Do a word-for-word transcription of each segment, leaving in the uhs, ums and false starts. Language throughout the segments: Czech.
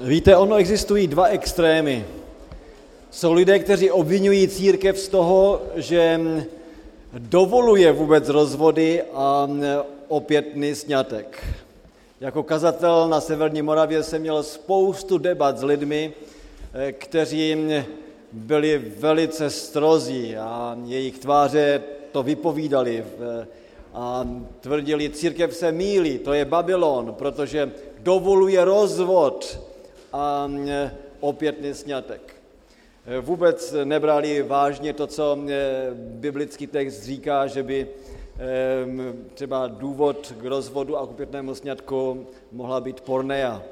Víte, ono existují dva extrémy. Jsou lidé, kteří obvinují církev z toho, že dovoluje vůbec rozvody a opětný sňatek. Jako kazatel na Severní Moravě jsem měl spoustu debat s lidmi, kteří byli velice strozí a jejich tváře to vypovídali a tvrdili, církev se mýlí, to je Babylon, protože dovoluje rozvod a opětný sňatek. Vůbec nebrali vážně to, co biblický text říká, že by třeba důvod k rozvodu a k opětnému sňatku mohla být porneia.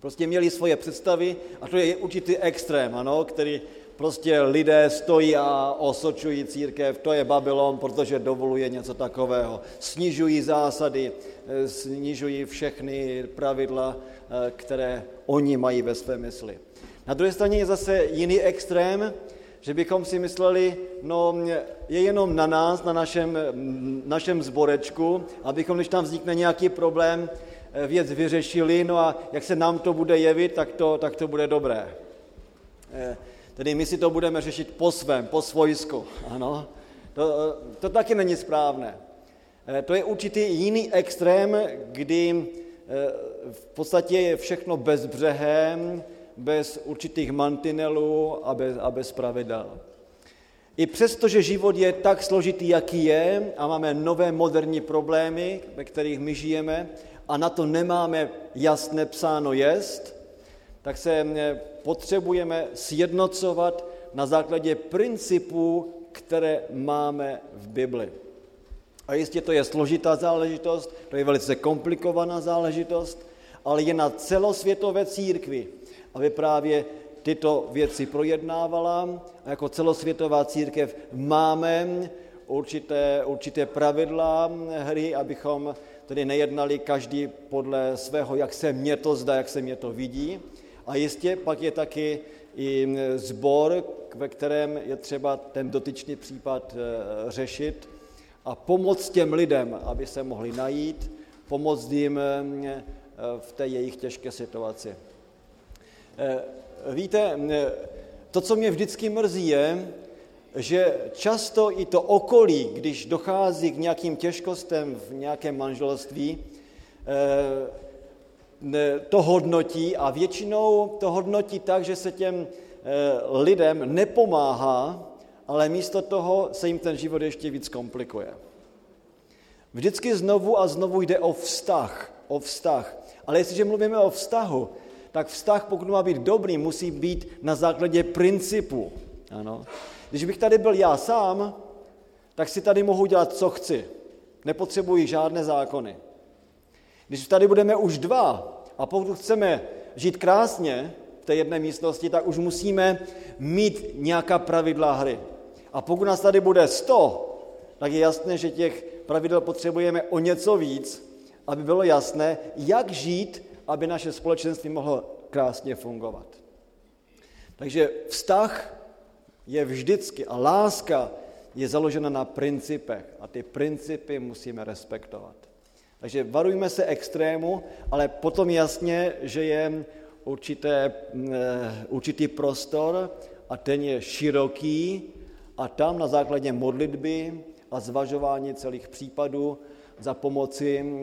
Prostě měli svoje představy a to je určitý extrém, ano, který prostě lidé stojí a osočují církev, to je Babylon, protože dovoluje něco takového. Snižují zásady, snižují všechny pravidla, které oni mají ve své mysli. Na druhé straně je zase jiný extrém, že bychom si mysleli, no je jenom na nás, na našem, našem zborečku, abychom, když tam vznikne nějaký problém, věc vyřešili, no a jak se nám to bude jevit, tak to, tak to bude dobré. Tedy my si to budeme řešit po svém, po svojsku, ano. To, to taky není správné. To je určitý jiný extrém, kdy v podstatě je všechno bezbřehém, bez určitých mantinelů a bez, a bez pravidel. I přesto, že život je tak složitý, jaký je, a máme nové moderní problémy, ve kterých my žijeme, a na to nemáme jasné psáno jest, tak se potřebujeme sjednocovat na základě principů, které máme v Bibli. A jistě to je složitá záležitost, to je velice komplikovaná záležitost, ale je na celosvětové církvi, aby právě tyto věci projednávala. A jako celosvětová církev máme určité, určité pravidla hry, abychom tedy nejednali každý podle svého, jak se mně to zdá, jak se mně to vidí. A jistě pak je taky i sbor, ve kterém je třeba ten dotyčný případ řešit a pomoct těm lidem, aby se mohli najít, pomoct jim v té jejich těžké situaci. Víte, to, co mě vždycky mrzí, je, že často i to okolí, když dochází k nějakým těžkostem v nějakém manželství, to hodnotí a většinou to hodnotí tak, že se těm lidem nepomáhá, ale místo toho se jim ten život ještě víc komplikuje. Vždycky znovu a znovu jde o vztah, o vztah. Ale jestliže mluvíme o vztahu, tak vztah, pokud má být dobrý, musí být na základě principu. Ano. Když bych tady byl já sám, tak si tady mohu dělat, co chci. Nepotřebuji žádné zákony. Když tady budeme už dva a pokud chceme žít krásně v té jedné místnosti, tak už musíme mít nějaká pravidla hry. A pokud nás tady bude sto, tak je jasné, že těch pravidel potřebujeme o něco víc, aby bylo jasné, jak žít, aby naše společenství mohlo krásně fungovat. Takže vztah je vždycky a láska je založena na principech a ty principy musíme respektovat. Takže varujme se extrému, ale potom jasně, že je určité, určitý prostor a ten je široký a tam na základě modlitby a zvažování celých případů za pomoci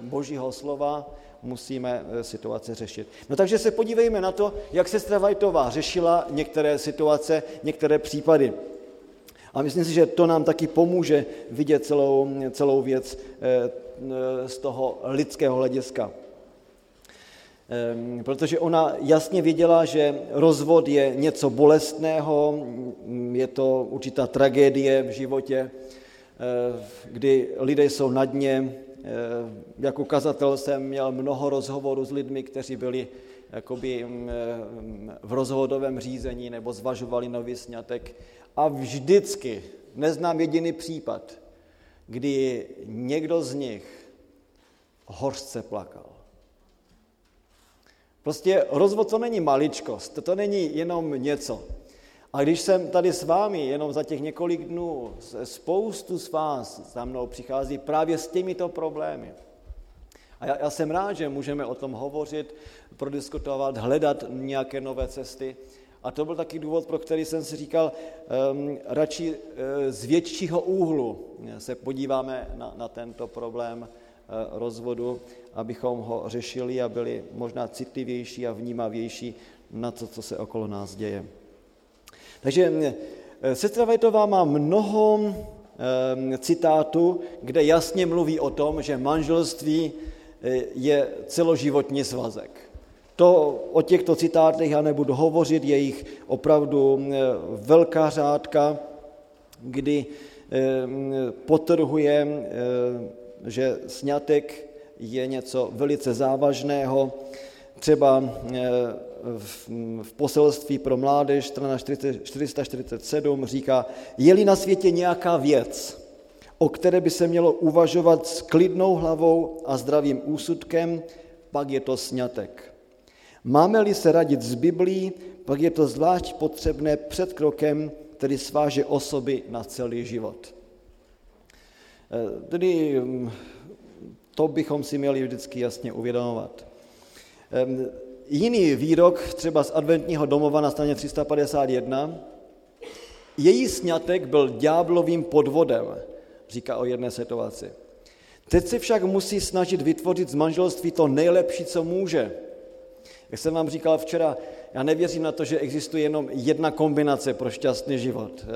Božího slova musíme situace řešit. No takže se podívejme na to, jak sestra Whitová řešila některé situace, některé případy. A myslím si, že to nám taky pomůže vidět celou, celou věc z toho lidského hlediska. Protože ona jasně věděla, že rozvod je něco bolestného, je to určitá tragédie v životě, kdy lidé jsou na dně. Jako kazatel jsem měl mnoho rozhovorů s lidmi, kteří byli jakoby v rozhodovém řízení nebo zvažovali nový sňatek. A vždycky, neznám jediný případ, kdy někdo z nich hořce plakal. Prostě rozvod to není maličkost, to není jenom něco. A když jsem tady s vámi, jenom za těch několik dnů, spoustu z vás za mnou přichází právě s těmito problémy. A já, já jsem rád, že můžeme o tom hovořit, prodiskutovat, hledat nějaké nové cesty. A to byl taky důvod, pro který jsem si říkal, um, radši uh, z většího úhlu se podíváme na, na tento problém uh, rozvodu, abychom ho řešili a byli možná citlivější a vnímavější na to, co se okolo nás děje. Takže uh, sestra Whitová má mnoho um, citátů, kde jasně mluví o tom, že manželství je celoživotní svazek. To, o těchto citátech já nebudu hovořit, je jich opravdu velká řádka, kdy podtrhuje, že sňatek je něco velice závažného. Třeba v poselství pro mládež, strana čtyři sta čtyřicet sedm, říká, je-li na světě nějaká věc, o které by se mělo uvažovat s klidnou hlavou a zdravým úsudkem, pak je to sňatek. Máme-li se radit z Biblí, pak je to zvlášť potřebné před krokem, který sváže osoby na celý život. Tedy to bychom si měli vždycky jasně uvědomovat. Jiný výrok, třeba z adventního domova na straně tři sta padesát jedna, její sňatek byl ďáblovým podvodem, říká o jedné situaci. Teď se však musí snažit vytvořit z manželství to nejlepší, co může. Jak jsem vám říkal včera, já nevěřím na to, že existuje jenom jedna kombinace pro šťastný život.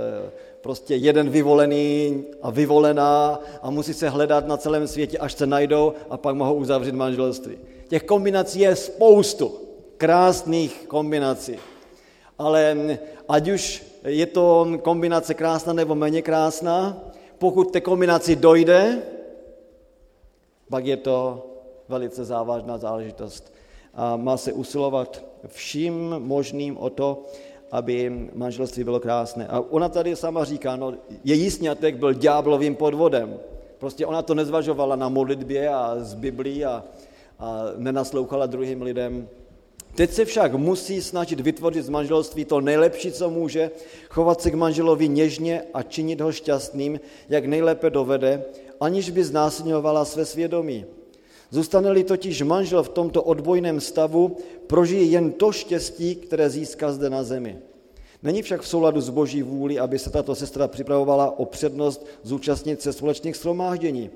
Prostě jeden vyvolený a vyvolená a musí se hledat na celém světě, až se najdou a pak mohou uzavřít manželství. Těch kombinací je spoustu, krásných kombinací. Ale ať už je to kombinace krásná nebo méně krásná, pokud té kombinaci dojde, pak je to velice závažná záležitost. A má se usilovat vším možným o to, aby manželství bylo krásné. A ona tady sama říká, no, její sňatek byl ďáblovým podvodem. Prostě ona to nezvažovala na modlitbě a z Biblí a, a nenaslouchala druhým lidem. Teď se však musí snažit vytvořit z manželství to nejlepší, co může, chovat se k manželovi něžně a činit ho šťastným, jak nejlépe dovede, aniž by znásilňovala své svědomí. Zůstane-li totiž manžel v tomto odbojném stavu, prožije jen to štěstí, které získá zde na zemi. Není však v souladu s boží vůli, aby se tato sestra připravovala o přednost zúčastnit se společných shromáždění,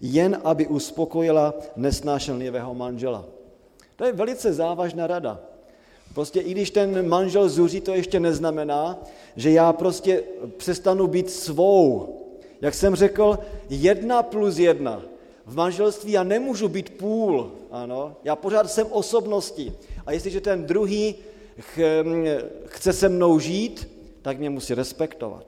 jen aby uspokojila nesnášenlivého manžela. To je velice závažná rada. Prostě i když ten manžel zuří, to ještě neznamená, že já prostě přestanu být svou. Jak jsem řekl, jedna plus jedna. V manželství já nemůžu být půl, ano, já pořád jsem osobností. A jestliže ten druhý ch, chce se mnou žít, tak mě musí respektovat.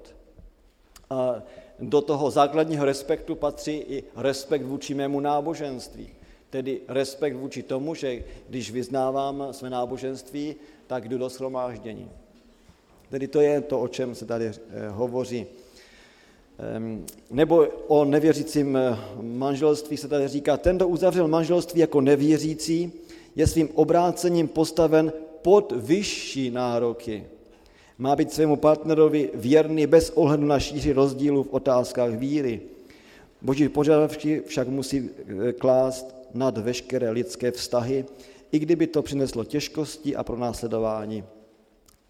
A do toho základního respektu patří i respekt vůči mému náboženství. Tedy respekt vůči tomu, že když vyznávám své náboženství, tak jdu do shromáždění. Tedy to je to, o čem se tady hovoří. Nebo o nevěřícím manželství se tady říká, ten, kdo uzavřel manželství jako nevěřící, je svým obrácením postaven pod vyšší nároky. Má být svému partnerovi věrný bez ohledu na šíři rozdílů v otázkách víry. Boží požadavky však musí klást nad veškeré lidské vztahy, i kdyby to přineslo těžkosti a pronásledování.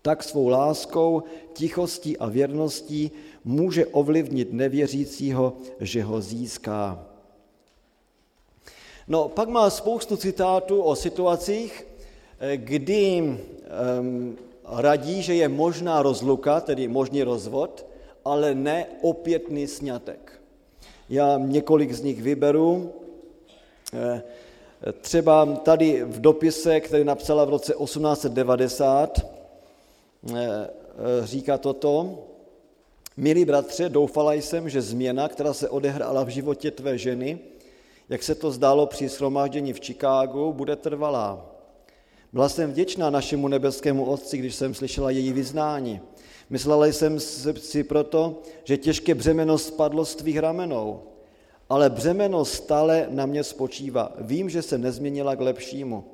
Tak svou láskou, tichostí a věrností může ovlivnit nevěřícího, že ho získá. No, pak má spoustu citátů o situacích, kdy um, radí, že je možná rozluka, tedy možný rozvod, ale ne opětný sňatek. Já několik z nich vyberu. Třeba tady v dopise, který napsala v roce osmnáct devadesát, říká toto. Milí bratře, doufala jsem, že změna, která se odehrála v životě tvé ženy, jak se to zdálo při shromáždění v Chicagu, bude trvalá. Byla jsem vděčná našemu nebeskému otci, když jsem slyšela její vyznání. Myslela jsem si proto, že těžké břemeno spadlo z tvých ramenou, ale břemeno stále na mě spočívá. Vím, že se nezměnila k lepšímu.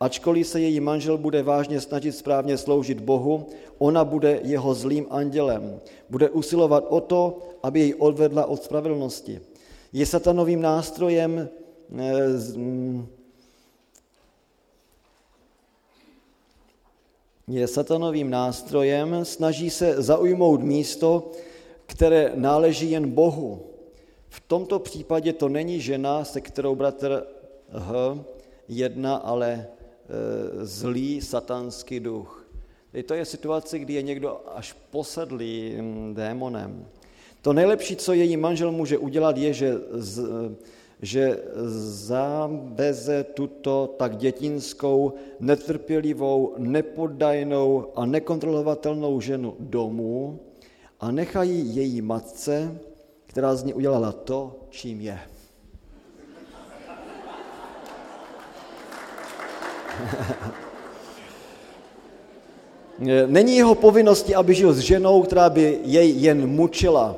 Ačkoliv se její manžel bude vážně snažit správně sloužit Bohu, ona bude jeho zlým andělem. Bude usilovat o to, aby jej odvedla od spravedlnosti. Je satanovým nástrojem je satanovým nástrojem, snaží se zaujmout místo, které náleží jen Bohu. V tomto případě to není žena, se kterou bratr H jedná, ale zlý satanský duch. To je situace, kdy je někdo až posedlý démonem. To nejlepší, co její manžel může udělat, je, že, z, že zabeze tuto tak dětinskou, netrpělivou, nepoddajnou a nekontrolovatelnou ženu domů a nechají její matce, která z ní udělala to, čím je. Není jeho povinností, aby žil s ženou, která by jej jen mučila.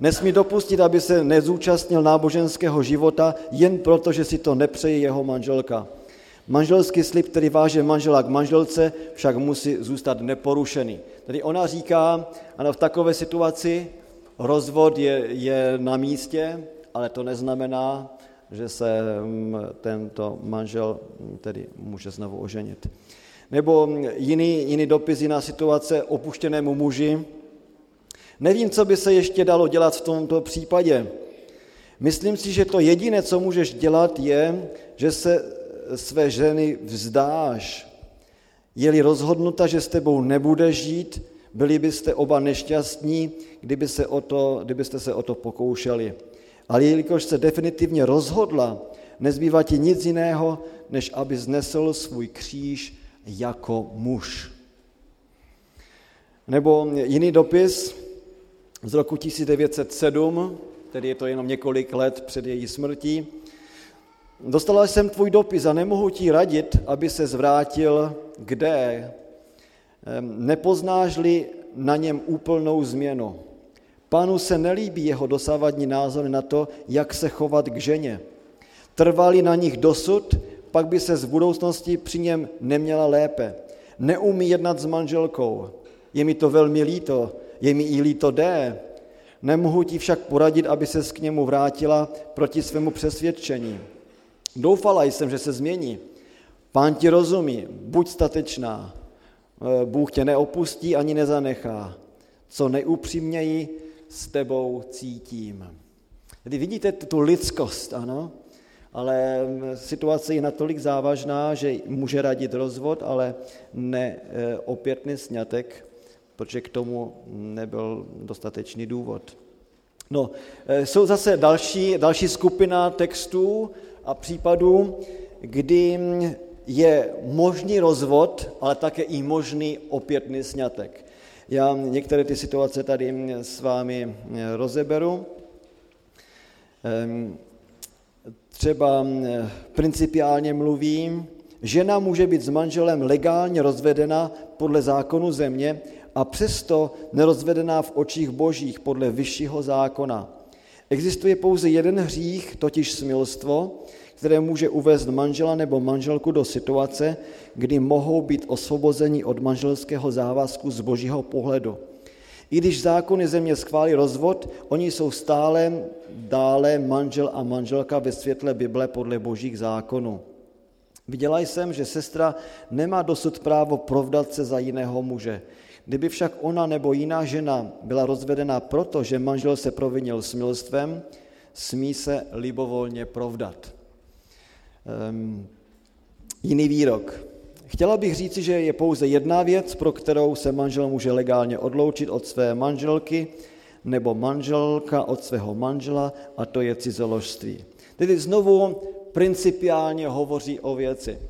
Nesmí dopustit, aby se nezúčastnil náboženského života jen proto, že si to nepřeje jeho manželka. Manželský slib, který váže manžela k manželce, však musí zůstat neporušený. Tedy ona říká, ano, v takové situaci rozvod je, je na místě, ale to neznamená, že se tento manžel tedy může znovu oženit. Nebo jiný, jiný dopis, jiná situace opuštěnému muži. Nevím, co by se ještě dalo dělat v tomto případě. Myslím si, že to jediné, co můžeš dělat, je, že se své ženy vzdáš. Je-li rozhodnuta, že s tebou nebude žít, byli byste oba nešťastní, kdyby se o to, kdybyste se o to pokoušeli. Ale jelikož se definitivně rozhodla, nezbývá ti nic jiného, než aby znesl svůj kříž jako muž. Nebo jiný dopis z roku devatenáct set sedm, tedy je to jenom několik let před její smrtí. Dostala jsem tvůj dopis a nemohu ti radit, aby se zvrátil kde. Nepoznáš-li na něm úplnou změnu. Pánu se nelíbí jeho dosávadní názory na to, jak se chovat k ženě. Trvali na nich dosud, pak by se z budoucnosti při něm neměla lépe. Neumí jednat s manželkou. Je mi to velmi líto, je mi i líto D. Nemohu ti však poradit, aby ses k němu vrátila proti svému přesvědčení. Doufala jsem, že se změní. Pán ti rozumí, buď statečná. Bůh tě neopustí ani nezanechá. Co nejupřímněji s tebou cítím. Tedy vidíte tu lidskost, ano? Ale situace je natolik závažná, že může radit rozvod, ale ne opětný sňatek, protože k tomu nebyl dostatečný důvod. No, jsou zase další, další skupina textů a případů, kdy je možný rozvod, ale také i možný opětný sňatek. Já některé ty situace tady s vámi rozeberu. Třeba principiálně mluvím, žena může být s manželem legálně rozvedena podle zákonu země a přesto nerozvedená v očích božích podle vyššího zákona. Existuje pouze jeden hřích, totiž smilstvo, které může uvést manžela nebo manželku do situace, kdy mohou být osvobozeni od manželského závazku z božího pohledu. I když zákony země schválí rozvod, oni jsou stále dále manžel a manželka ve světle Bible podle božích zákonů. Viděla jsem, že sestra nemá dosud právo provdat se za jiného muže. Kdyby však ona nebo jiná žena byla rozvedena proto, že manžel se provinil smilstvem, smí se libovolně provdat. Um, jiný výrok. Chtěla bych říci, že je pouze jedna věc, pro kterou se manžel může legálně odloučit od své manželky nebo manželka od svého manžela, a to je cizoložství. Tedy znovu principiálně hovoří o věci. E,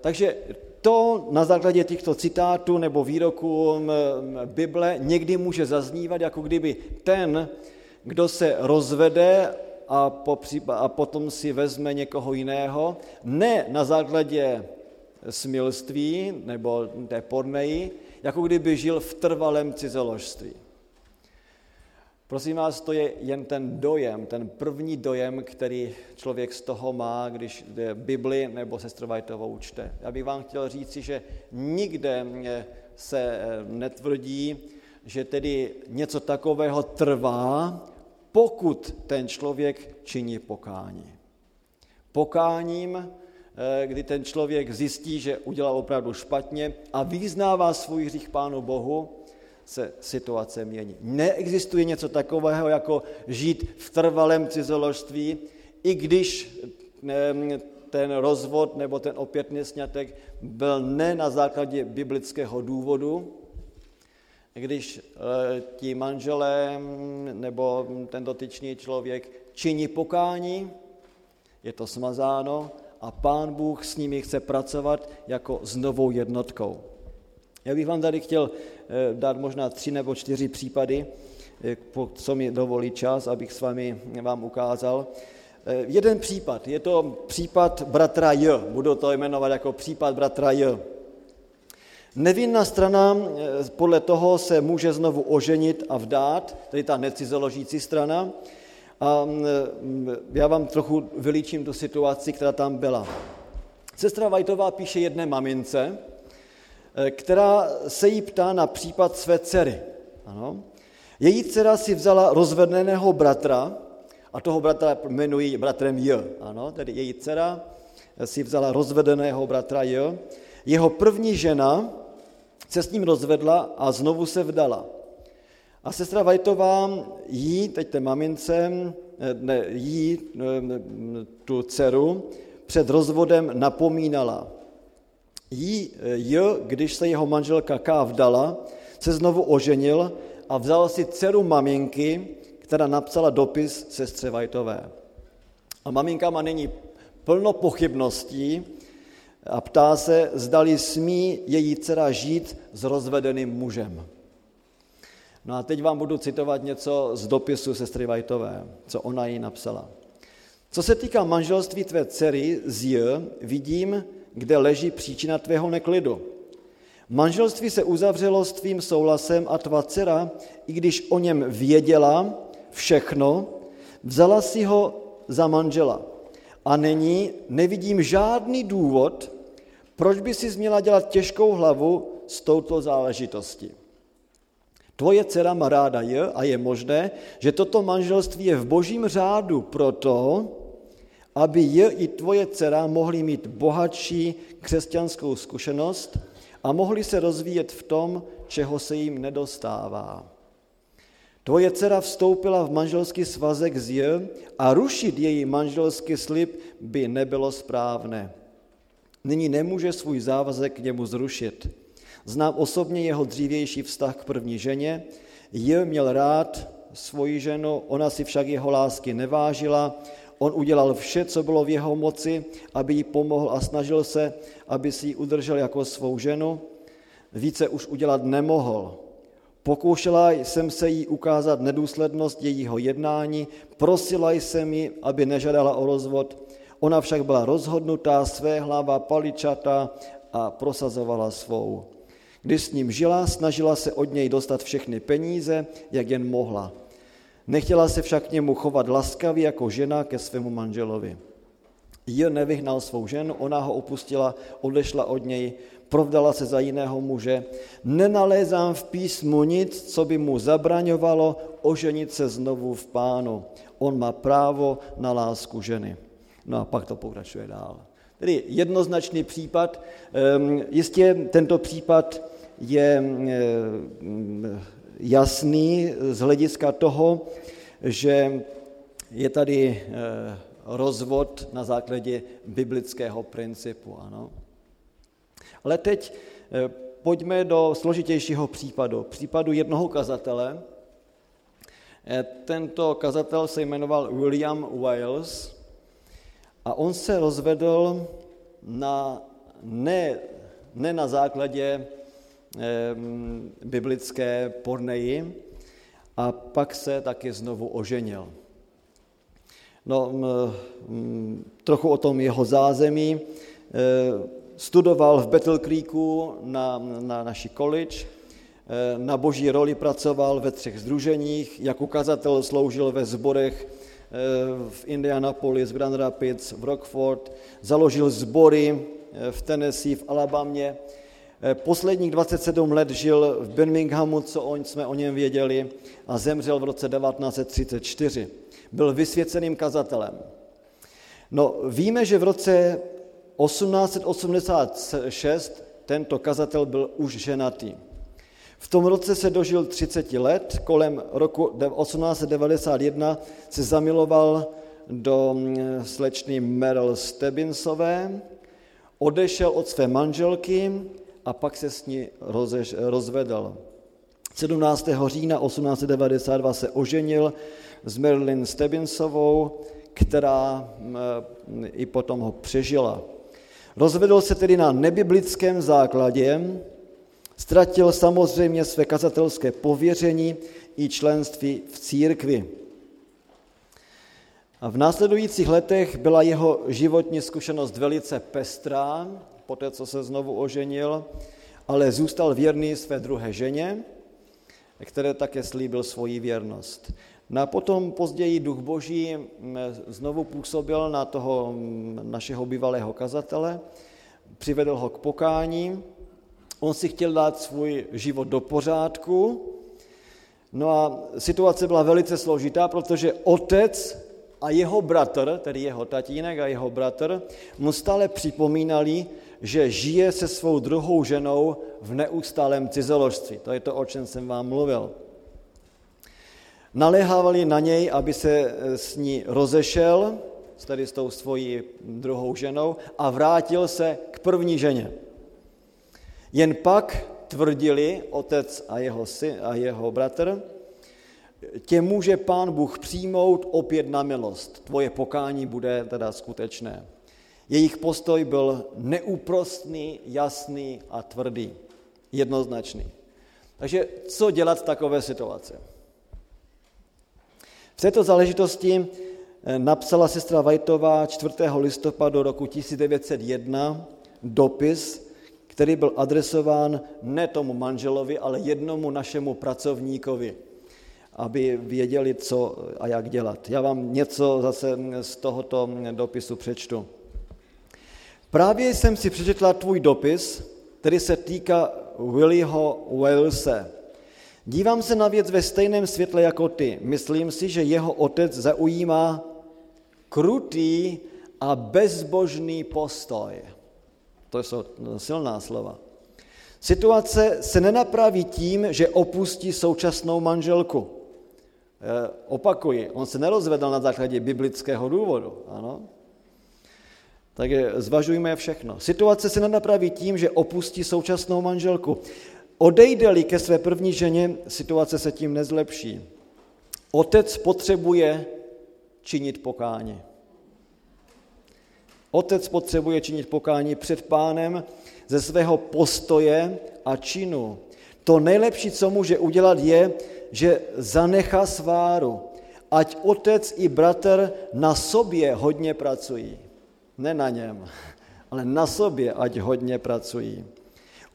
takže to na základě těchto citátů nebo výroků Bible někdy může zaznívat, jako kdyby ten, kdo se rozvede a, po, a potom si vezme někoho jiného, ne na základě smilství nebo té porneji, jako kdyby žil v trvalém cizoložství. Prosím vás, to je jen ten dojem, ten první dojem, který člověk z toho má, když Bibli nebo sestru Whiteovou čte. Já bych vám chtěl říci, že nikde se netvrdí, že tedy něco takového trvá, pokud ten člověk činí pokání. pokáním, kdy ten člověk zjistí, že udělal opravdu špatně a vyznává svůj hřích Pánu Bohu, se situace mění. Neexistuje něco takového, jako žít v trvalém cizoložství, i když ten rozvod nebo ten opětný sňatek byl ne na základě biblického důvodu, když ti manželé nebo ten dotyčný člověk činí pokání, je to smazáno a Pán Bůh s nimi chce pracovat jako s novou jednotkou. Já bych vám tady chtěl dát možná tři nebo čtyři případy, co mi dovolí čas, abych s vámi vám ukázal. Jeden případ, je to případ bratra J, budu to jmenovat jako případ bratra J. Nevinná strana podle toho se může znovu oženit a vdát, tedy ta necizoložící strana. A já vám trochu vylíčím tu situaci, která tam byla. Sestra Whitová píše jedné mamince, která se jí ptá na případ své dcery. Ano. Její dcera si vzala rozvedeného bratra, a toho bratra jmenují bratrem J. Ano, tedy její dcera si vzala rozvedeného bratra J. Jeho první žena se s ním rozvedla a znovu se vdala. A sestra Whitová jí, teď té mamince, ne, jí tu dceru před rozvodem napomínala. Jí, j, když se jeho manželka K vdala, se znovu oženil a vzal si dceru maminky, která napsala dopis sestře Whitové. A maminka má nyní plno pochybností a ptá se, zdali smí její dcera žít s rozvedeným mužem. No a teď vám budu citovat něco z dopisu sestry Whitové, co ona jí napsala. Co se týká manželství tvé dcery z J, vidím, kde leží příčina tvého neklidu. Manželství se uzavřelo s tvým souhlasem a tvá dcera, i když o něm věděla všechno, vzala si ho za manžela. A nyní nevidím žádný důvod, proč by si měla dělat těžkou hlavu s touto záležitostí. Tvoje dcera má ráda je a je možné, že toto manželství je v božím řádu proto, aby je i tvoje dcera mohly mít bohatší křesťanskou zkušenost a mohly se rozvíjet v tom, čeho se jim nedostává. Tvoje dcera vstoupila v manželský svazek z je a rušit její manželský slib by nebylo správné. Nyní nemůže svůj závazek k němu zrušit. Znám osobně jeho dřívější vztah k první ženě. Je měl rád svoji ženu, ona si však jeho lásky nevážila. On udělal vše, co bylo v jeho moci, aby jí pomohl a snažil se, aby si ji udržel jako svou ženu. Více už udělat nemohl. Pokoušela jsem se jí ukázat nedůslednost jejího jednání, prosila jsem ji, aby nežadala o rozvod. Ona však byla rozhodnutá, své hlava paličatá a prosazovala svou. Když s ním žila, snažila se od něj dostat všechny peníze, jak jen mohla. Nechtěla se však k němu chovat laskavě jako žena ke svému manželovi. J nevyhnal svou ženu, ona ho opustila, odešla od něj, provdala se za jiného muže. Nenalézám v písmu nic, co by mu zabraňovalo oženit se znovu v Pánu. On má právo na lásku ženy. No a pak to pokračuje dál. Tedy jednoznačný případ. Jistě tento případ je jasný z hlediska toho, že je tady rozvod na základě biblického principu. Ano. Ale teď pojďme do složitějšího případu, případu jednoho kazatele. Tento kazatel se jmenoval William Wiles a on se rozvedl na, ne, ne na základě biblické porneji a pak se taky znovu oženil. No, trochu o tom jeho zázemí. Studoval v Battle Creeku na, na naší college, na boží roli pracoval ve třech sdruženích, jako kazatel sloužil ve sborech v Indianapolis, v Grand Rapids, v Rockford, založil sbory v Tennessee, v Alabamě. Posledních dvacet sedm let žil v Birminghamu, co jsme o něm věděli, a zemřel v roce devatenáct set třicet čtyři. Byl vysvěceným kazatelem. No, víme, že v roce osmnáct set osmdesát šest tento kazatel byl už ženatý. V tom roce se dožil třicet let, kolem roku osmnáct set devadesát jedna se zamiloval do slečny Meryl Stebbinsové, odešel od své manželky a pak se s ní rozež, rozvedl. sedmnáctého října osmnáct set devadesát dva se oženil s Marilyn Stebbinsovou, která i potom ho přežila. Rozvedl se tedy na nebiblickém základě, ztratil samozřejmě své kazatelské pověření i členství v církvi. A v následujících letech byla jeho životní zkušenost velice pestrá, poté co se znovu oženil, ale zůstal věrný své druhé ženě, které také slíbil svoji věrnost. No a potom později Duch Boží znovu působil na toho našeho bývalého kazatele, přivedl ho k pokání, on si chtěl dát svůj život do pořádku, no a situace byla velice složitá, protože otec a jeho bratr, tedy jeho tatínek a jeho bratr, mu stále připomínali, že žije se svou druhou ženou v neustálém cizoložství. To je to, o čem jsem vám mluvil. Naléhávali na něj, aby se s ní rozešel, tedy s tou svojí druhou ženou, a vrátil se k první ženě. Jen pak tvrdili otec a jeho syn a jeho bratr, tě může Pán Bůh přijmout opět na milost, tvoje pokání bude teda skutečné. Jejich postoj byl neúprostný, jasný a tvrdý, jednoznačný. Takže co dělat v takové situaci? V této záležitosti napsala sestra Whitová čtvrtého listopadu roku tisíc devět set jedna dopis, který byl adresován ne tomu manželovi, ale jednomu našemu pracovníkovi, aby věděli, co a jak dělat. Já vám něco zase z tohoto dopisu přečtu. Právě jsem si přečetla tvůj dopis, který se týká Williho Wilese. Dívám se na věc ve stejném světle jako ty. Myslím si, že jeho otec zaujímá krutý a bezbožný postoj. To jsou silná slova. Situace se nenapraví tím, že opustí současnou manželku. E, opakuji, on se nerozvedl na základě biblického důvodu. Ano? Takže zvažujme všechno. Situace se nenapraví tím, že opustí současnou manželku. Odejde-li ke své první ženě, situace se tím nezlepší. Otec potřebuje činit pokání. Otec potřebuje činit pokání před Pánem ze svého postoje a činu. To nejlepší, co může udělat, je, že zanechá sváru. Ať otec i bratr na sobě hodně pracují. Ne na něm, ale na sobě, ať hodně pracují.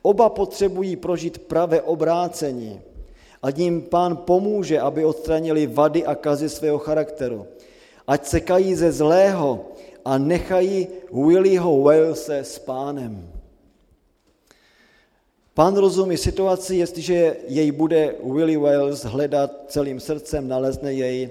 Oba potřebují prožít pravé obrácení. Ať jim Pán pomůže, aby odstranili vady a kazy svého charakteru. Ať sekají ze zlého a nechají Williho Wilese s Pánem. Pán rozumí situaci, jestliže jej bude Willie Wiles hledat celým srdcem, nalezne jej.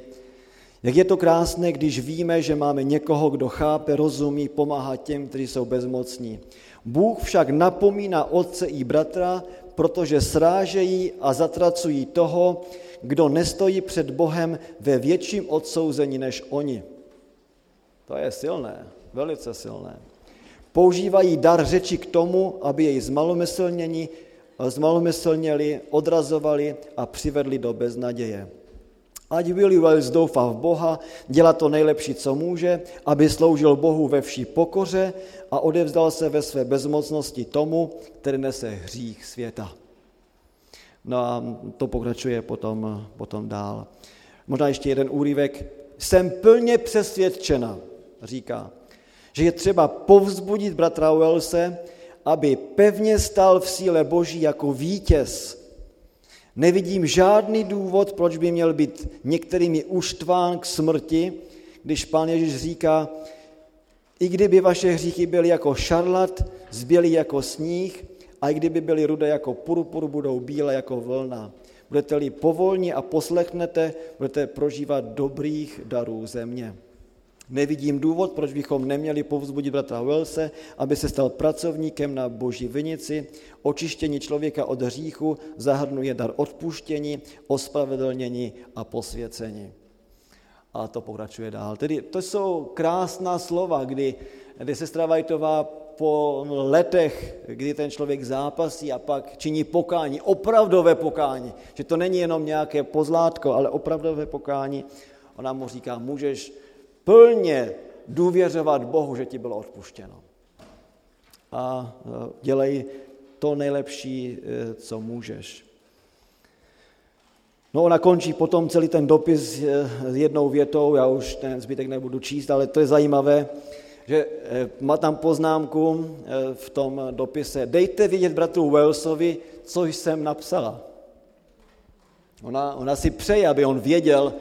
Jak je to krásné, když víme, že máme někoho, kdo chápe, rozumí, pomáhá těm, kteří jsou bezmocní. Bůh však napomíná otce i bratra, protože srážejí a zatracují toho, kdo nestojí před Bohem ve větším odsouzení než oni. To je silné, velice silné. Používají dar řeči k tomu, aby jej zmalomyslněli, odrazovali a přivedli do beznaděje. Ať Willie Wiles doufá v Boha, dělá to nejlepší, co může, aby sloužil Bohu ve vší pokoře a odevzdal se ve své bezmocnosti tomu, který nese hřích světa. No a to pokračuje potom, potom dál. Možná ještě jeden úryvek. Jsem plně přesvědčena, říká, že je třeba povzbudit bratra Wilese, aby pevně stál v síle Boží jako vítěz. Nevidím žádný důvod, proč by měl být některými uštván k smrti, když Pán Ježíš říká, i kdyby vaše hříchy byly jako šarlat, zbělí jako sníh, a i kdyby byly rudé jako purpur, budou bílé jako vlna. Budete-li povolní a poslechnete, budete prožívat dobrých darů země. Nevidím důvod, proč bychom neměli povzbudit bratra Wilese, aby se stal pracovníkem na Boží vinici. Očištění člověka od hříchu zahrnuje dar odpuštění, ospravedlnění a posvěcení. A to pokračuje dál. Tedy to jsou krásná slova, kdy, kdy sestra Whitová po letech, kdy ten člověk zápasí a pak činí pokání, opravdové pokání, že to není jenom nějaké pozlátko, ale opravdové pokání, ona mu říká, můžeš plně důvěřovat Bohu, že ti bylo odpuštěno. A dělej to nejlepší, co můžeš. No ona končí potom celý ten dopis s jednou větou, já už ten zbytek nebudu číst, ale to je zajímavé, že má tam poznámku v tom dopise, dejte vidět bratru Wilesovi, co jsem napsala. Ona, ona si přeje, aby on věděl,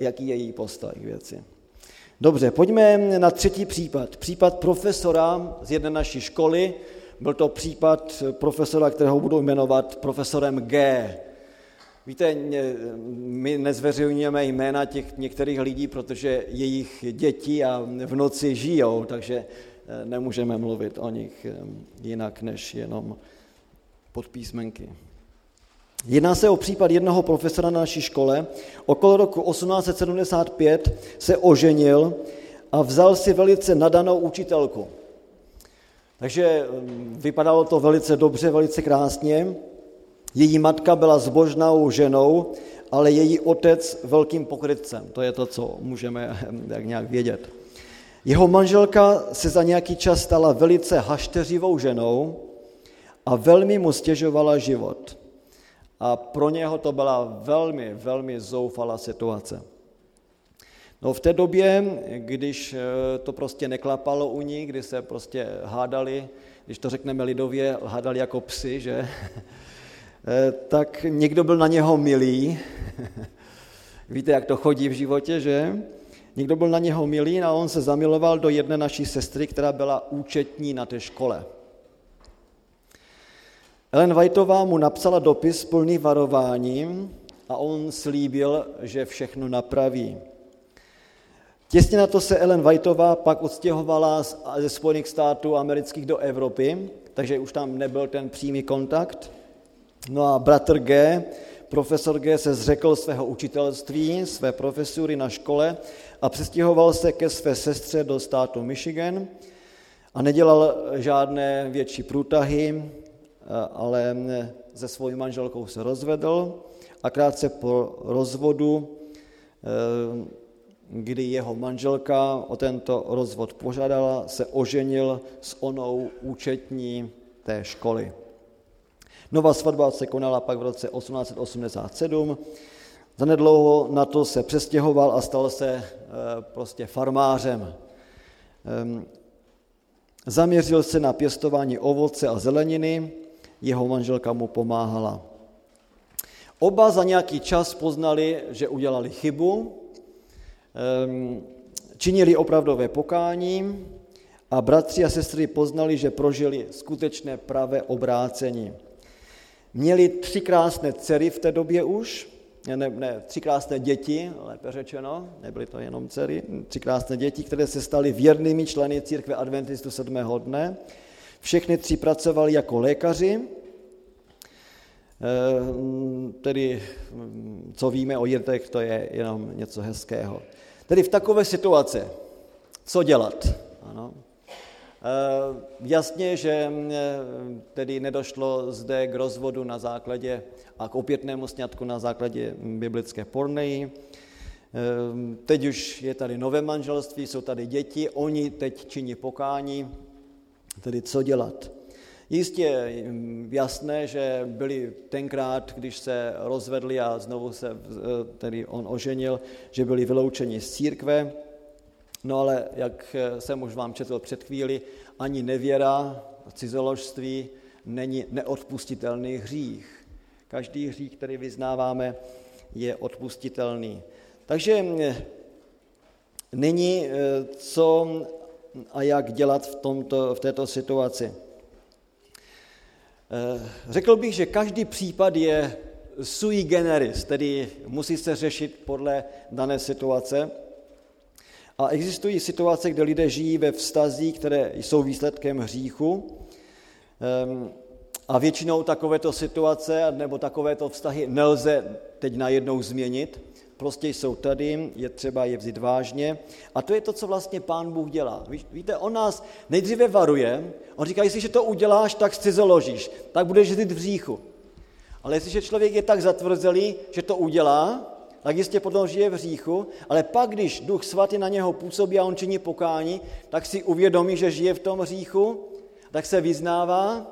jaký je její postoj k věci. Dobře, pojďme na třetí případ. Případ profesora z jedné naší školy. Byl to případ profesora, kterého budu jmenovat profesorem G. Víte, my nezveřejňujeme jména těch některých lidí, protože jejich děti a v noci žijou, takže nemůžeme mluvit o nich jinak než jenom pod písmenky. Jedná se o případ jednoho profesora na naší škole. Okolo roku osmnáct set sedmdesát pět se oženil a vzal si velice nadanou učitelku. Takže vypadalo to velice dobře, velice krásně. Její matka byla zbožnou ženou, ale její otec velkým pokrytcem. To je to, co můžeme tak nějak vědět. Jeho manželka se za nějaký čas stala velice hašteřivou ženou a velmi mu stěžovala život. A pro něho to byla velmi, velmi zoufalá situace. No v té době, když to prostě neklapalo u ní, kdy se prostě hádali, když to řekneme lidově, hádali jako psi, že? Tak někdo byl na něho milý. Víte, jak to chodí v životě, že? Někdo byl na něho milý a on se zamiloval do jedné naší sestry, která byla účetní na té škole. Ellen Whitová mu napsala dopis plný varování a on slíbil, že všechno napraví. Těsně na to se Ellen Whitová pak odstěhovala ze Spojených států amerických do Evropy, takže už tam nebyl ten přímý kontakt. No a bratr G, profesor G, se zřekl svého učitelství, své profesury na škole a přestěhoval se ke své sestře do státu Michigan a nedělal žádné větší průtahy, ale se svojí manželkou se rozvedl a krátce po rozvodu, kdy jeho manželka o tento rozvod požádala, se oženil s onou účetní té školy. Nová svatba se konala pak v roce osmnáct set osmdesát sedm. Zanedlouho na to se přestěhoval a stal se prostě farmářem. Zaměřil se na pěstování ovoce a zeleniny, jeho manželka mu pomáhala. Oba za nějaký čas poznali, že udělali chybu, činili opravdové pokání a bratři a sestry poznali, že prožili skutečné pravé obrácení. Měli tři krásné dcery v té době už, ne, ne, tři krásné děti, lépe řečeno, nebyly to jenom dcery, tři krásné děti, které se staly věrnými členy církve adventistů sedmého dne. Všechny tři pracovali jako lékaři, tedy co víme o dětech, to je jenom něco hezkého. Tedy v takové situaci, co dělat? Ano. Jasně, že tedy nedošlo zde k rozvodu na základě a k opětnému sňatku na základě biblické porneji. Teď už je tady nové manželství, jsou tady děti, oni teď činí pokání, tedy co dělat. Jistě jasné, že byli tenkrát, když se rozvedli a znovu se tedy on oženil, že byli vyloučeni z církve. No ale, jak jsem už vám četl před chvíli, ani nevěra, cizoložství není neodpustitelný hřích. Každý hřích, který vyznáváme, je odpustitelný. Takže nyní co a jak dělat v, tomto, v této situaci. Řekl bych, že každý případ je sui generis, tedy musí se řešit podle dané situace. A existují situace, kde lidé žijí ve vztazích, které jsou výsledkem hříchu. A většinou takovéto situace nebo takovéto vztahy nelze teď najednou změnit. Prostě jsou tady, je třeba je vzít vážně. A to je to, co vlastně Pán Bůh dělá. Víte, on nás nejdříve varuje. On říká, jestliže to uděláš, tak zcizoložíš, tak budeš žít v hříchu. Ale jestliže člověk je tak zatvrzelý, že to udělá, tak jistě potom žije v hříchu, ale pak, když Duch Svatý na něho působí a on činí pokání, tak si uvědomí, že žije v tom hříchu, tak se vyznává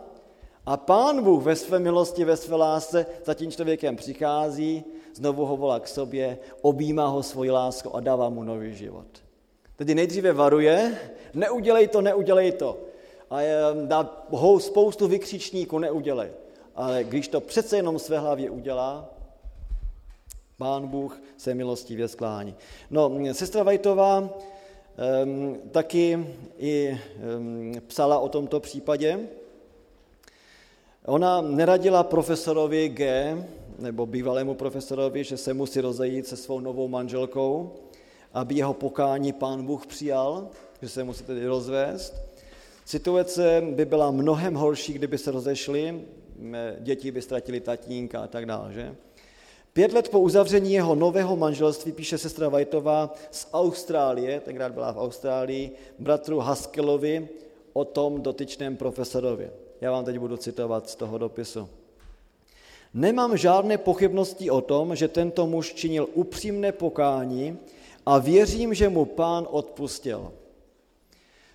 a Pán Bůh ve své milosti, ve své lásce za tím člověkem přichází, znovu ho volá k sobě, objímá ho svojí láskou a dává mu nový život. Tedy nejdříve varuje, neudělej to, neudělej to. A dá ho spoustu vykřičníků, neudělej. Ale když to přece jenom své hlavě udělá, Pán Bůh se milostivě sklání. No, sestra Whitová um, taky i um, psala o tomto případě. Ona neradila profesorovi G, nebo bývalému profesorovi, že se musí rozejít se svou novou manželkou, aby jeho pokání Pán Bůh přijal, že se musí tedy rozvést. Situace by byla mnohem horší, kdyby se rozešli, děti by ztratili tatínka a tak dále, že? Pět let po uzavření jeho nového manželství, píše sestra Whitová z Austrálie, tenkrát byla v Austrálii, bratru Haskellovi o tom dotyčném profesorovi. Já vám teď budu citovat z toho dopisu. Nemám žádné pochybnosti o tom, že tento muž činil upřímné pokání a věřím, že mu Pán odpustil.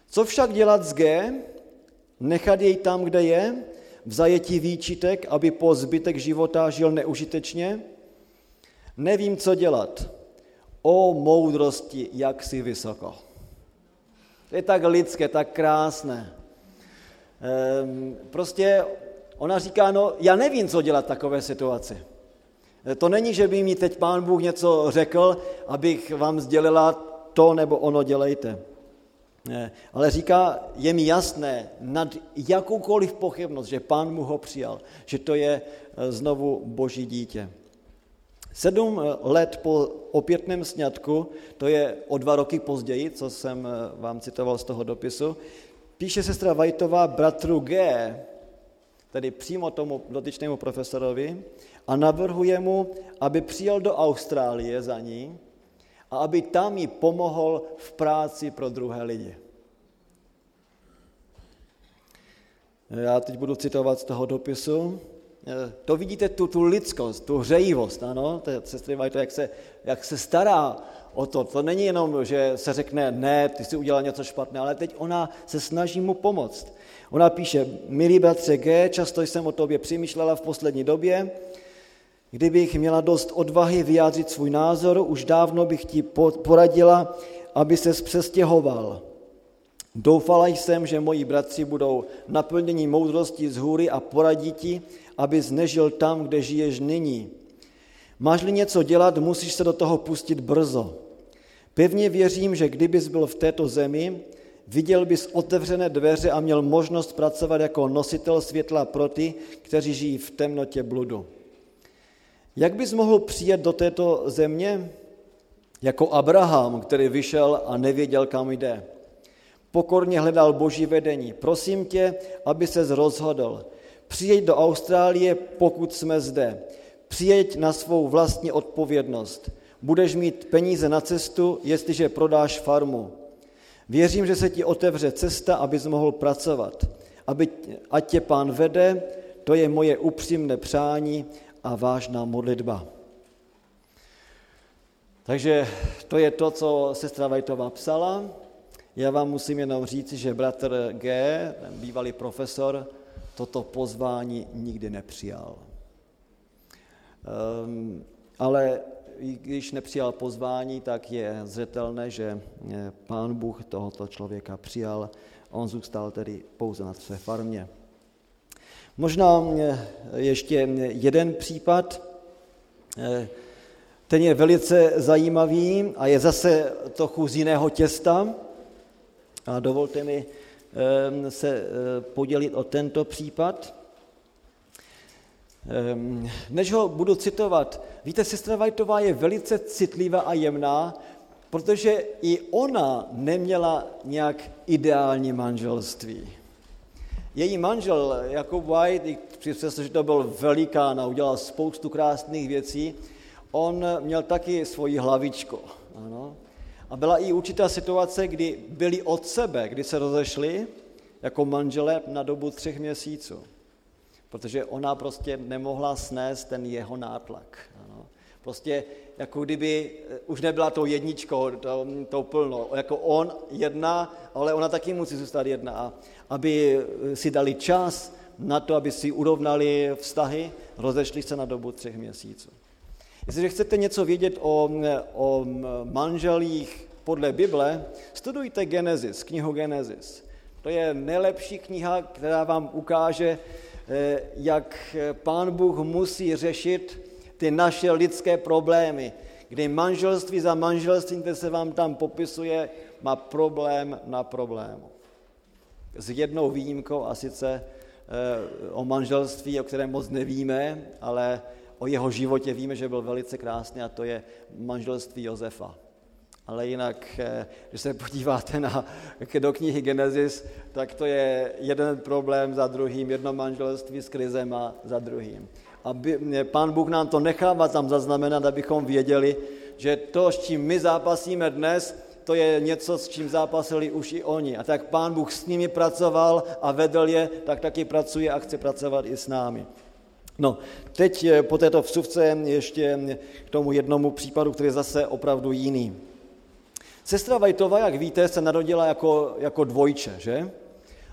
Co však dělat s G? Nechat jej tam, kde je? V zajetí výčitek, aby po zbytek života žil neužitečně? Nevím, co dělat. O moudrosti, jak jsi vysoko. To je tak lidské, tak krásné. Ehm, prostě ona říká, no já nevím, co dělat v takové situaci. To není, že by mi teď Pán Bůh něco řekl, abych vám sdělila to nebo ono dělejte. Ne, ale říká, je mi jasné, nad jakoukoliv pochybnost, že Pán mu ho přijal, že to je znovu Boží dítě. Sedm let po opětném sňatku, to je o dva roky později, co jsem vám citoval z toho dopisu, píše sestra Whitová bratru G, tedy přímo tomu dotyčnému profesorovi, a navrhuje mu, aby přijel do Austrálie za ní, a aby tam jí pomohl v práci pro druhé lidi. Já teď budu citovat z toho dopisu. To vidíte, tu, tu lidskost, tu hřejivost, ano? Sestry White, jak se, jak se stará o to. To není jenom, že se řekne, ne, ty jsi udělal něco špatné, ale teď ona se snaží mu pomoct. Ona píše, milý bratře G, často jsem o tobě přemýšlela v poslední době, kdybych měla dost odvahy vyjádřit svůj názor, už dávno bych ti poradila, aby ses přestěhoval. Doufala jsem, že moji bratři budou naplněni moudrostí z hůry a poradí ti, abys nežil tam, kde žiješ nyní. Máš-li něco dělat, musíš se do toho pustit brzo. Pevně věřím, že kdybys byl v této zemi, viděl bys otevřené dveře a měl možnost pracovat jako nositel světla pro ty, kteří žijí v temnotě bludu. Jak bys mohl přijet do této země? Jako Abraham, který vyšel a nevěděl, kam jde. Pokorně hledal Boží vedení. Prosím tě, aby ses rozhodl. Přijeď do Austrálie, pokud jsme zde. Přijeď na svou vlastní odpovědnost. Budeš mít peníze na cestu, jestliže prodáš farmu. Věřím, že se ti otevře cesta, abys mohl pracovat. Aby, ať tě Pán vede, to je moje upřímné přání a vážná modlitba. Takže to je to, co sestra Whitová psala. Já vám musím jenom říct, že bratr G, ten bývalý profesor, toto pozvání nikdy nepřijal. Um, ale když nepřijal pozvání, tak je zřetelné, že Pán Bůh tohoto člověka přijal. On zůstal tedy pouze na své farmě. Možná ještě jeden případ, ten je velice zajímavý a je zase trochu z jiného těsta. A dovolte mi se podělit o tento případ. Než ho budu citovat, víte, sestra Whitová je velice citlivá a jemná, protože i ona neměla nějak ideální manželství. Její manžel Jakob White, přestože to byl velikán a udělal spoustu krásných věcí, on měl taky svoji hlavičku. Ano. A byla i určitá situace, kdy byli od sebe, kdy se rozešli jako manželé na dobu třech měsíců. Protože ona prostě nemohla snést ten jeho nátlak. Ano. Prostě jako kdyby už nebyla tou jedničkou, to, to plno, jako on jedna, ale ona taky musí zůstat jedna. A aby si dali čas na to, aby si urovnali vztahy, rozešli se na dobu třech měsíců. Jestliže chcete něco vědět o, o manželích podle Bible, studujte Genesis, knihu Genesis. To je nejlepší kniha, která vám ukáže, jak Pán Bůh musí řešit ty naše lidské problémy, kdy manželství za manželstvím, kde se vám tam popisuje, má problém na problému. S jednou výjimkou, a sice o manželství, o kterém moc nevíme, ale o jeho životě víme, že byl velice krásný, a to je manželství Josefa. Ale jinak, když se podíváte na, do knihy Genesis, tak to je jeden problém za druhým, jedno manželství s krizema za druhým. A Pán Bůh nám to nechává tam zaznamenat, abychom věděli, že to, s čím my zápasíme dnes, to je něco, s čím zápasili už i oni. A tak Pán Bůh s nimi pracoval a vedl je, tak taky pracuje a chce pracovat i s námi. No, teď po této vsuvce ještě k tomu jednomu případu, který je zase opravdu jiný. Sestra Whitová, jak víte, se narodila jako, jako dvojče, že?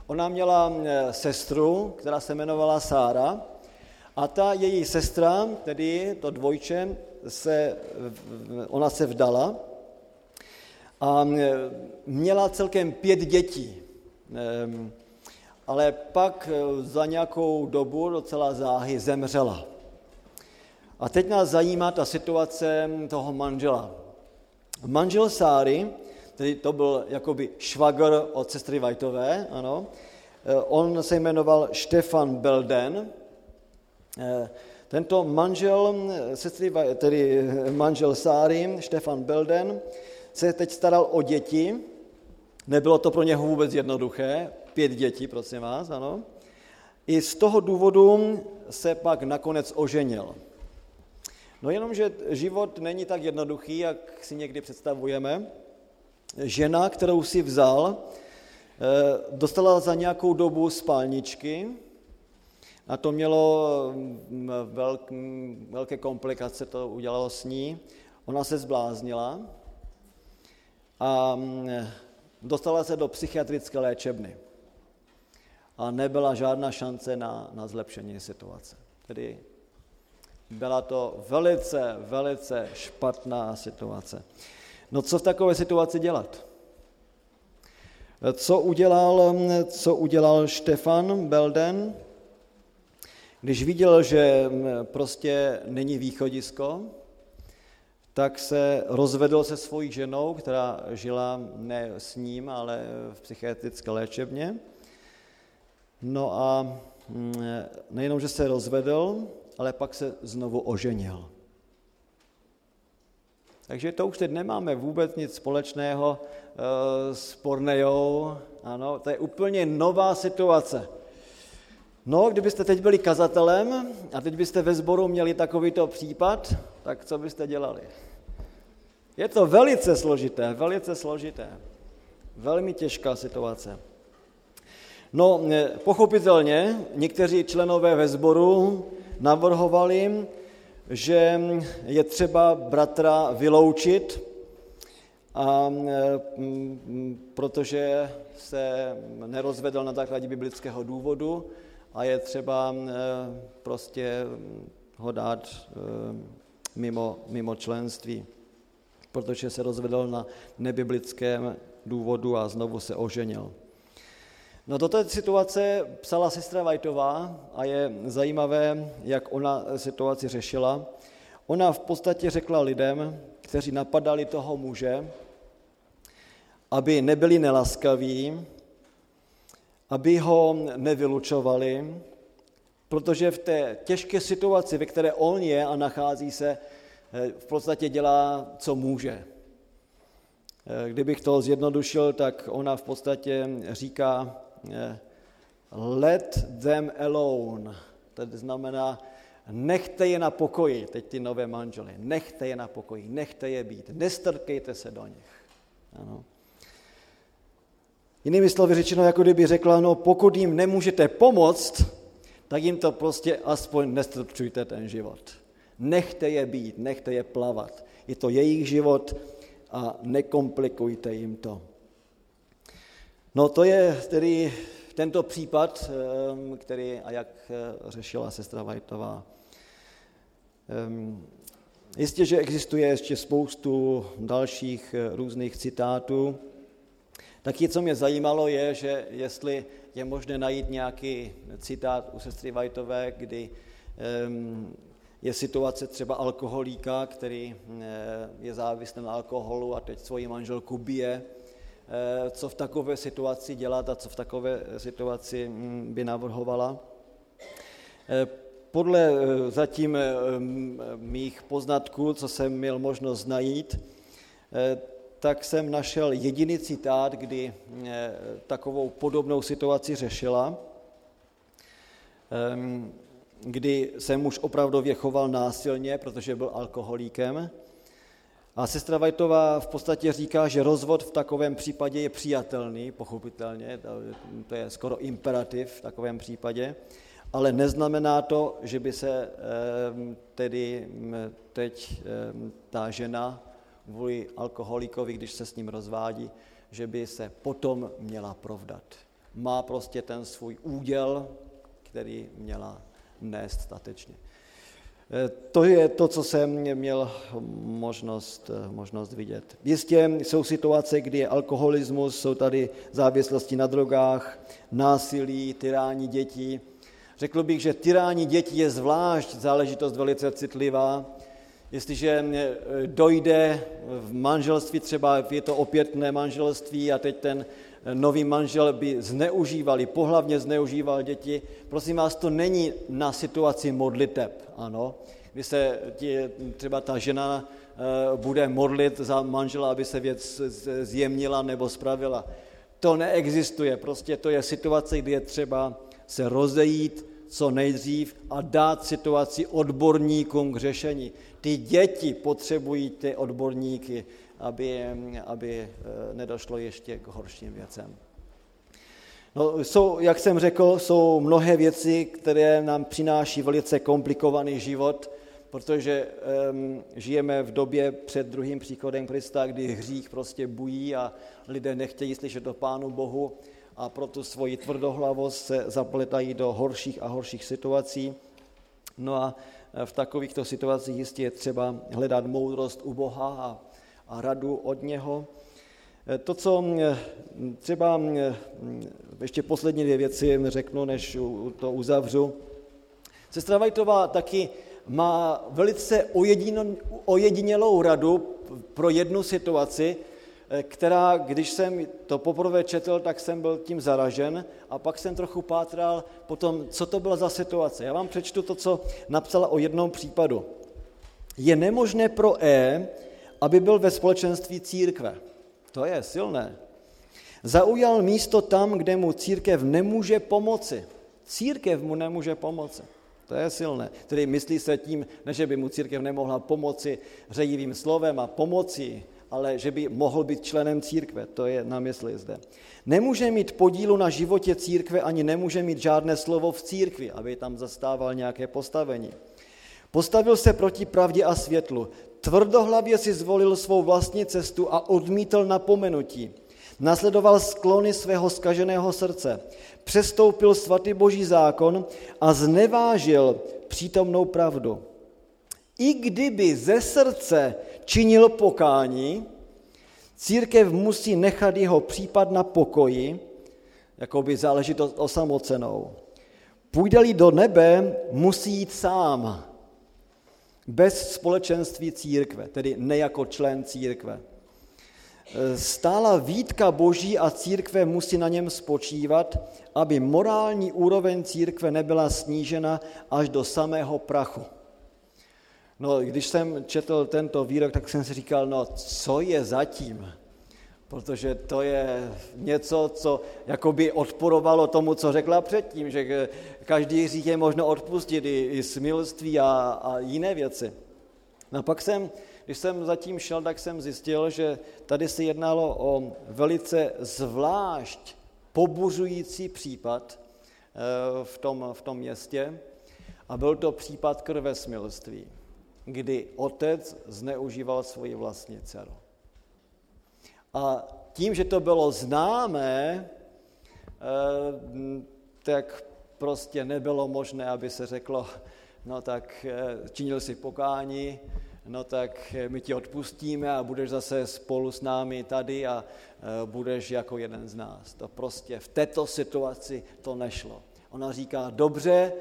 Ona měla sestru, která se jmenovala Sára, a ta její sestra, tedy to dvojče, se, ona se vdala a měla celkem pět dětí. Ale pak za nějakou dobu docela záhy zemřela. A teď nás zajímá ta situace toho manžela. Manžel Sáry, tedy to byl jakoby švagr od sestry Whitové, ano, on se jmenoval Stephen Belden. Tento manžel, sestry, tedy manžel Sáry, Stephen Belden, se teď staral o děti. Nebylo to pro něho vůbec jednoduché, pět dětí, prosím vás, ano. I z toho důvodu se pak nakonec oženil. No jenomže život není tak jednoduchý, jak si někdy představujeme. Žena, kterou si vzal, dostala za nějakou dobu spálničky a to mělo velké komplikace, to udělalo s ní. Ona se zbláznila a dostala se do psychiatrické léčebny. A nebyla žádná šance na, na zlepšení situace. Tedy byla to velice, velice špatná situace. No co v takové situaci dělat? Co udělal, co udělal Stefan Belden, když viděl, že prostě není východisko, tak se rozvedl se svojí ženou, která žila ne s ním, ale v psychiatrické léčebně. No a nejenom, že se rozvedl, ale pak se znovu oženil. Takže to už teď nemáme vůbec nic společného s pornejou. Ano, to je úplně nová situace. No, kdybyste teď byli kazatelem a teď byste ve sboru měli takovýto případ, tak co byste dělali? Je to velice složité, velice složité. Velmi těžká situace. No, pochopitelně někteří členové ve sboru navrhovali, že je třeba bratra vyloučit, a, protože se nerozvedl na základě biblického důvodu a je třeba prostě ho dát mimo, mimo členství, protože se rozvedl na nebiblickém důvodu a znovu se oženil. No do té situace psala sestra Whitová a je zajímavé, jak ona situaci řešila. Ona v podstatě řekla lidem, kteří napadali toho muže, aby nebyli nelaskaví, aby ho nevylučovali, protože v té těžké situaci, ve které on je a nachází se, v podstatě dělá, co může. Kdybych to zjednodušil, tak ona v podstatě říká let them alone, tedy znamená nechte je na pokoji, teď ty nové manžely, nechte je na pokoji, nechte je být, nestrkejte se do nich. Ano. Jinými slovy řečeno, jako kdyby řekla, no pokud jim nemůžete pomoct, tak jim to prostě aspoň nestrpčujte ten život. Nechte je být, nechte je plavat. Je to jejich život a nekomplikujte jim to. No to je tedy tento případ, který a jak řešila sestra Whitová. Jistě, že existuje ještě spoustu dalších různých citátů. Taky, co mě zajímalo, je, že jestli je možné najít nějaký citát u sestry Whitové, kdy je situace třeba alkoholíka, který je závislý na alkoholu a teď svoji manželku bije, co v takové situaci dělat a co v takové situaci by navrhovala. Podle zatím mých poznatků, co jsem měl možnost najít, tak jsem našel jediný citát, kdy takovou podobnou situaci řešila, kdy se muž opravdově choval násilně, protože byl alkoholíkem. A sestra Whitová v podstatě říká, že rozvod v takovém případě je přijatelný, pochopitelně, to je skoro imperativ v takovém případě, ale neznamená to, že by se tedy teď ta žena vůli alkoholikovi, když se s ním rozvádí, že by se potom měla provdat. Má prostě ten svůj úděl, který měla nést statečně. To je to, co jsem měl možnost, možnost vidět. Jistě jsou situace, kdy je alkoholismus, jsou tady závislosti na drogách, násilí, tyrání dětí. Řekl bych, že tyrání dětí je zvlášť záležitost velice citlivá. Jestliže dojde v manželství, třeba je to opětné manželství a teď ten nový manžel by zneužívali, pohlavně zneužíval děti. Prosím vás, to není na situaci modliteb, ano. Kdy se tě, třeba ta žena bude modlit za manžela, aby se věc zjemnila nebo spravila. To neexistuje, prostě to je situace, kdy je třeba se rozejít co nejdřív a dát situaci odborníkům k řešení. Ty děti potřebují ty odborníky, aby, aby nedošlo ještě k horším věcem. No, jsou, jak jsem řekl, jsou mnohé věci, které nám přináší velice komplikovaný život, protože um, žijeme v době před druhým příchodem Krista, kdy hřích prostě bují a lidé nechtějí slyšet o Pánu Bohu a proto svoji tvrdohlavost se zapletají do horších a horších situací. No a v takovýchto situacích jistě je třeba hledat moudrost u Boha a, a radu od něho. To, co třeba, ještě poslední dvě věci řeknu, než to uzavřu. Sestra Whitová taky má velice ojedinělou radu pro jednu situaci, která, když jsem to poprvé četl, tak jsem byl tím zaražen a pak jsem trochu pátral potom, co to byla za situace. Já vám přečtu to, co napsala o jednom případu. Je nemožné pro E, aby byl ve společenství církve. To je silné. Zaujal místo tam, kde mu církev nemůže pomoci. Církev mu nemůže pomoci. To je silné. Tedy myslí se tím, ne že by mu církev nemohla pomoci řejivým slovem a pomocí, ale že by mohl být členem církve, to je na mysli zde. Nemůže mít podílu na životě církve, ani nemůže mít žádné slovo v církvi, aby tam zastával nějaké postavení. Postavil se proti pravdě a světlu. Tvrdohlavě si zvolil svou vlastní cestu a odmítl napomenutí. Nasledoval sklony svého zkaženého srdce. Přestoupil svatý boží zákon a znevážil přítomnou pravdu. I kdyby ze srdce činil pokání, církev musí nechat jeho případ na pokoji, jako by záležitost osamocenou. Půjde-li do nebe, musí jít sám, bez společenství církve, tedy ne jako člen církve. Stála výtka boží a církve musí na něm spočívat, aby morální úroveň církve nebyla snížena až do samého prachu. No, když jsem četl tento výrok, tak jsem si říkal, no, co je zatím? Protože to je něco, co jakoby odporovalo tomu, co řekla předtím, že každý hřích je možno odpustit, i, i smilství a, a jiné věci. No a pak jsem, když jsem zatím šel, tak jsem zjistil, že tady se jednalo o velice zvlášť pobuřující případ v tom, v tom městě a byl to případ krvesmilství, kdy otec zneužíval svoji vlastní dceru. A tím, že to bylo známé, tak prostě nebylo možné, aby se řeklo, no tak činil si pokání, no tak my ti odpustíme a budeš zase spolu s námi tady a budeš jako jeden z nás. To prostě v této situaci to nešlo. Ona říká, dobře,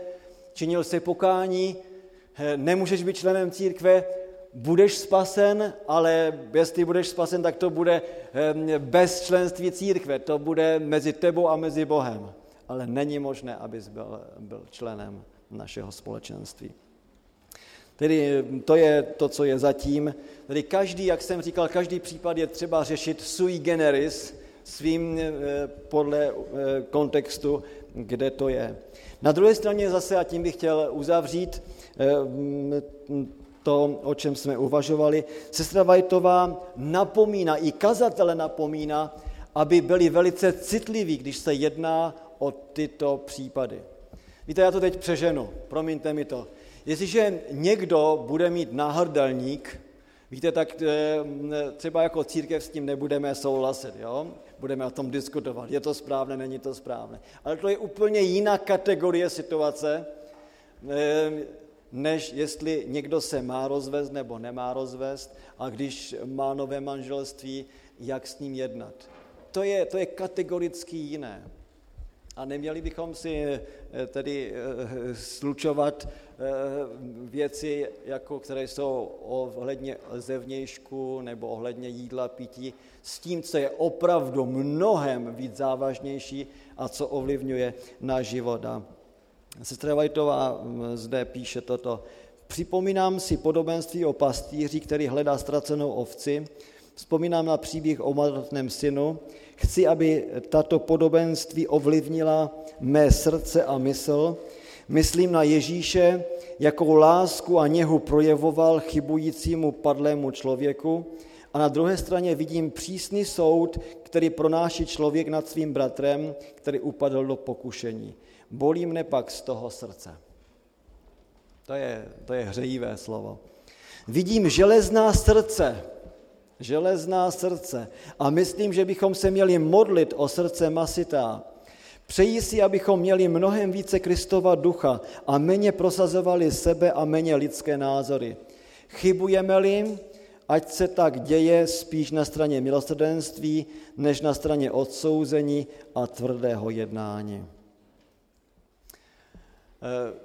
činil si pokání, nemůžeš být členem církve, budeš spasen, ale jestli budeš spasen, tak to bude bez členství církve, to bude mezi tebou a mezi Bohem. Ale není možné, abys byl, byl členem našeho společenství. Tedy to je to, co je zatím. Tedy každý, jak jsem říkal, každý případ je třeba řešit sui generis, svým podle kontextu, kde to je. Na druhé straně zase, a tím bych chtěl uzavřít to, o čem jsme uvažovali, sestra Whitová napomíná, i kazatele napomíná, aby byli velice citliví, když se jedná o tyto případy. Víte, já to teď přeženu, promiňte mi to. Jestliže někdo bude mít náhrdelník, víte, tak třeba jako církev s tím nebudeme souhlasit, jo? Budeme o tom diskutovat, je to správné, není to správné. Ale to je úplně jiná kategorie situace, než jestli někdo se má rozvést nebo nemá rozvést a když má nové manželství, jak s ním jednat. To je, to je kategoricky jiné. A neměli bychom si tedy slučovat věci, jako, které jsou ohledně zevnějšku nebo ohledně jídla, pití, s tím, co je opravdu mnohem víc závažnější a co ovlivňuje náš život. A sestra Whitová zde píše toto. Připomínám si podobenství o pastýři, který hledá ztracenou ovci. Vzpomínám na příběh o marnotném synu. Chci, aby tato podobenství ovlivnila mé srdce a mysl. Myslím na Ježíše, jakou lásku a něhu projevoval chybujícímu padlému člověku. A na druhé straně vidím přísný soud, který pronáší člověk nad svým bratrem, který upadl do pokušení. Bolí mne pak z toho srdce. To je, to je hřejivé slovo. Vidím železná srdce. Železná srdce. A myslím, že bychom se měli modlit o srdce masitá. Přeji si, abychom měli mnohem více Kristova ducha a méně prosazovali sebe a méně lidské názory. Chybujeme-li, ať se tak děje spíš na straně milosrdenství, než na straně odsouzení a tvrdého jednání.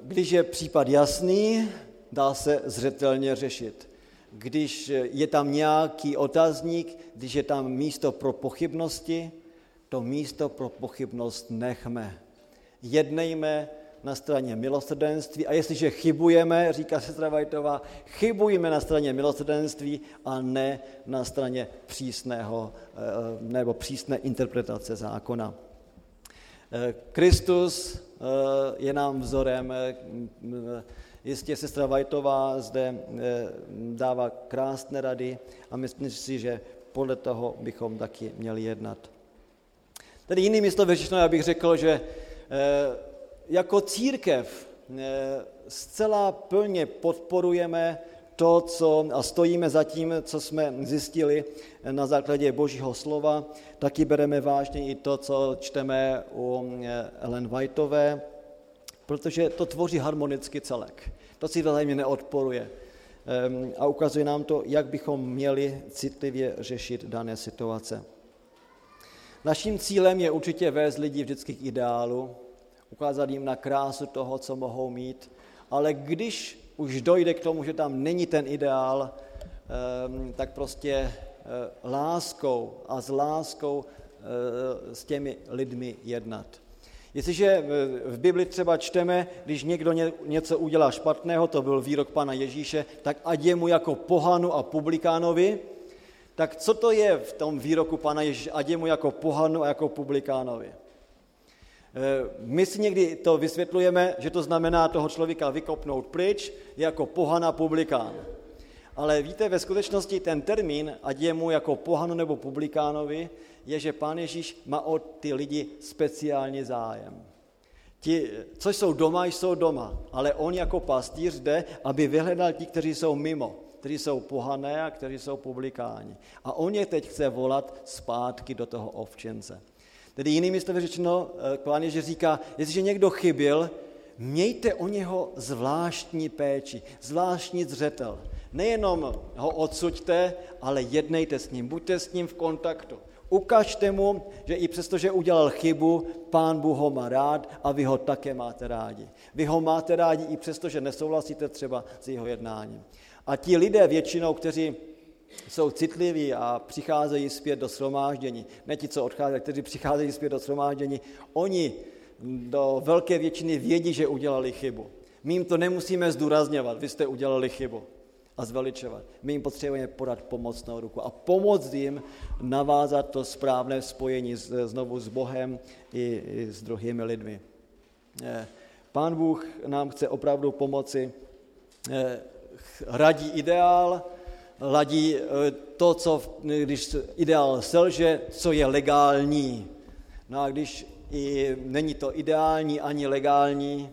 Když je případ jasný, dá se zřetelně řešit. Když je tam nějaký otazník, když je tam místo pro pochybnosti, to místo pro pochybnost nechme. Jednejme na straně milosrdenství a jestliže chybujeme, říká sestra Whitová, chybujme na straně milosrdenství a ne na straně přísného nebo přísné interpretace zákona. Kristus je nám vzorem. Jistě sestra Whitová zde dává krásné rady a myslím si, že podle toho bychom taky měli jednat. Tedy jinými slovy řečeno, já bych řekl, že jako církev zcela plně podporujeme to, co a stojíme za tím, co jsme zjistili na základě Božího slova, taky bereme vážně i to, co čteme u Ellen Whitové, protože to tvoří harmonický celek. To si vzájemně neodporuje a ukazuje nám to, jak bychom měli citlivě řešit dané situace. Naším cílem je určitě vést lidi vždycky k ideálu, ukázat jim na krásu toho, co mohou mít, ale když už dojde k tomu, že tam není ten ideál, tak prostě láskou a s láskou s těmi lidmi jednat. Jestliže v Bibli třeba čteme, když někdo něco udělá špatného, to byl výrok Pana Ježíše, tak ať je mu jako pohanu a publikánovi, tak co to je v tom výroku Pána Ježíše, ať je mu jako pohanu a jako publikánovi? My si někdy to vysvětlujeme, že to znamená toho člověka vykopnout pryč, jako pohana, publikán. Ale víte, ve skutečnosti ten termín, ať je mu jako pohanu nebo publikánovi, je, že Pán Ježíš má o ty lidi speciálně zájem. Ti, co jsou doma, jsou doma, ale on jako pastýř jde, aby vyhledal ti, kteří jsou mimo, kteří jsou pohané a kteří jsou publikáni. A on je teď chce volat zpátky do toho ovčence. Tedy jinými slovy řečeno, Pán Ježíš říká, jestliže někdo chybil, mějte o něho zvláštní péči, zvláštní zřetel. Nejenom ho odsuďte, ale jednejte s ním, buďte s ním v kontaktu. Ukažte mu, že i přesto, že udělal chybu, Pán Bůh ho má rád a vy ho také máte rádi. Vy ho máte rádi i přesto, že nesouhlasíte třeba s jeho jednáním. A ti lidé většinou, kteří jsou citliví a přicházejí zpět do shromáždění, ne ti, co odcházejí, kteří přicházejí zpět do shromáždění, oni do velké většiny vědí, že udělali chybu. My jim to nemusíme zdůrazňovat, vy jste udělali chybu. A zveličovat. My jim potřebujeme podat pomocnou ruku a pomoct jim navázat to správné spojení znovu s Bohem i s druhými lidmi. Pán Bůh nám chce opravdu pomoci, radí ideál, ladí to, co, když ideál selže, co je legální. No a když i není to ideální ani legální,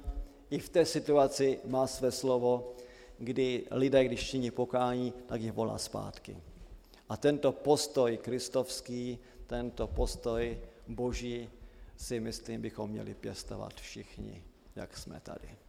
i v té situaci má své slovo, kdy lidé, když činí pokání, tak je volá zpátky. A tento postoj kristovský, tento postoj boží si myslím, bychom měli pěstovat všichni, jak jsme tady.